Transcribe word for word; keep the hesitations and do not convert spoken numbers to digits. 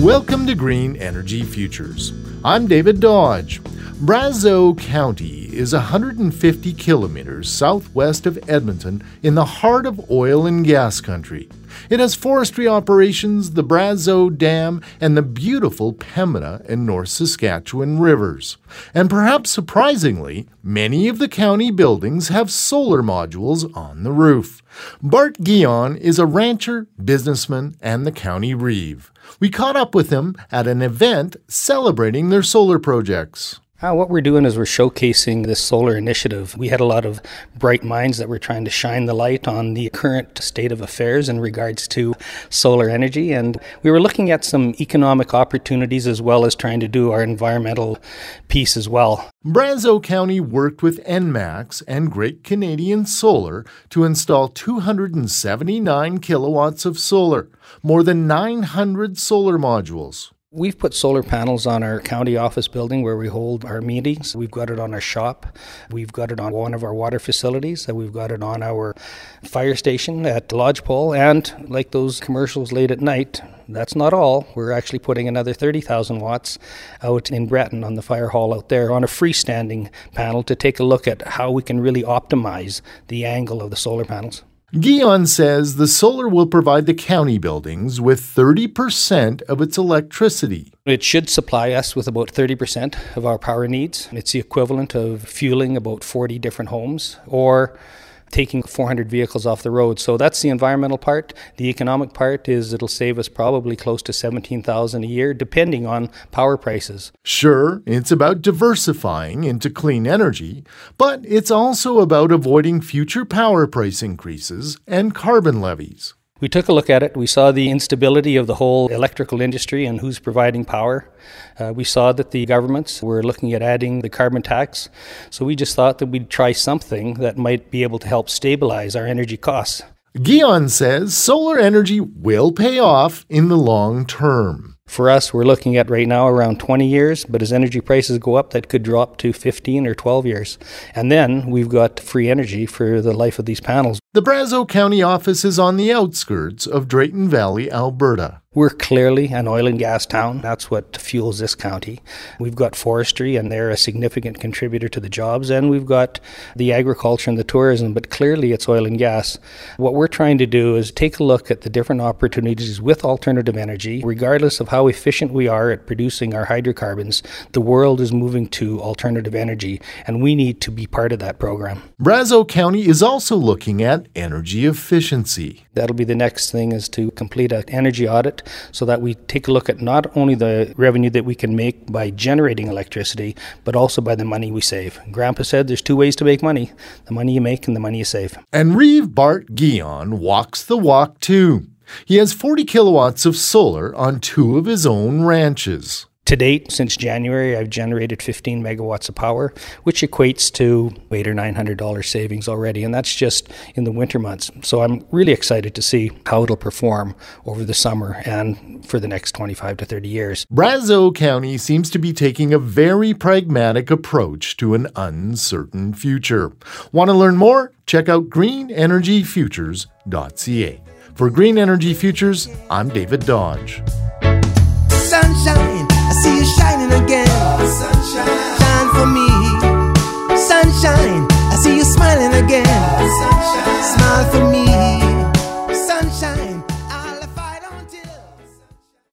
Welcome to Green Energy Futures. I'm David Dodge. Brazeau County is one hundred fifty kilometers southwest of Edmonton in the heart of oil and gas country. It has forestry operations, the Brazeau Dam, and the beautiful Pemina and North Saskatchewan Rivers. And perhaps surprisingly, many of the county buildings have solar modules on the roof. Bart Guion is a rancher, businessman, and the county reeve. We caught up with him at an event celebrating their solar projects. Uh, what we're doing is we're showcasing this solar initiative. We had a lot of bright minds that were trying to shine the light on the current state of affairs in regards to solar energy, and we were looking at some economic opportunities as well as trying to do our environmental piece as well. Brazeau County worked with Enmax and Great Canadian Solar to install two hundred seventy-nine kilowatts of solar, more than nine hundred solar modules. We've put solar panels on our county office building where we hold our meetings. We've got it on our shop. We've got it on one of our water facilities. And we've got it on our fire station at Lodgepole. And like those commercials late at night, that's not all. We're actually putting another thirty thousand watts out in Breton on the fire hall out there on a freestanding panel to take a look at how we can really optimize the angle of the solar panels. Guion says the solar will provide the county buildings with thirty percent of its electricity. It should supply us with about thirty percent of our power needs. It's the equivalent of fueling about forty different homes or taking four hundred vehicles off the road. So that's the environmental part. The economic part is it'll save us probably close to seventeen thousand dollars a year, depending on power prices. Sure, it's about diversifying into clean energy, but it's also about avoiding future power price increases and carbon levies. We took a look at it. We saw the instability of the whole electrical industry and who's providing power. Uh, we saw that the governments were looking at adding the carbon tax. So we just thought that we'd try something that might be able to help stabilize our energy costs. Guion says solar energy will pay off in the long term. For us, we're looking at right now around twenty years, but as energy prices go up, that could drop to fifteen or twelve years. And then we've got free energy for the life of these panels. The Brazeau County office is on the outskirts of Drayton Valley, Alberta. We're clearly an oil and gas town. That's what fuels this county. We've got forestry, and they're a significant contributor to the jobs, and we've got the agriculture and the tourism, but clearly it's oil and gas. What we're trying to do is take a look at the different opportunities with alternative energy. Regardless of how efficient we are at producing our hydrocarbons, the world is moving to alternative energy, and we need to be part of that program. Brazeau County is also looking at energy efficiency. That'll be the next thing, is to complete an energy audit, so that we take a look at not only the revenue that we can make by generating electricity, but also by the money we save. Grandpa said there's two ways to make money, the money you make and the money you save. And Reeve Bart Guion walks the walk too. He has forty kilowatts of solar on two of his own ranches. To date, since January, I've generated fifteen megawatts of power, which equates to eight hundred dollars or nine hundred dollars savings already, and that's just in the winter months. So I'm really excited to see how it'll perform over the summer and for the next twenty-five to thirty years. Brazeau County seems to be taking a very pragmatic approach to an uncertain future. Want to learn more? Check out green energy futures dot c a. For Green Energy Futures, I'm David Dodge. Sunshine, I see you shining again. Oh, sunshine, shine for me. Sunshine, I see you smiling again. Oh, sunshine, smile for me.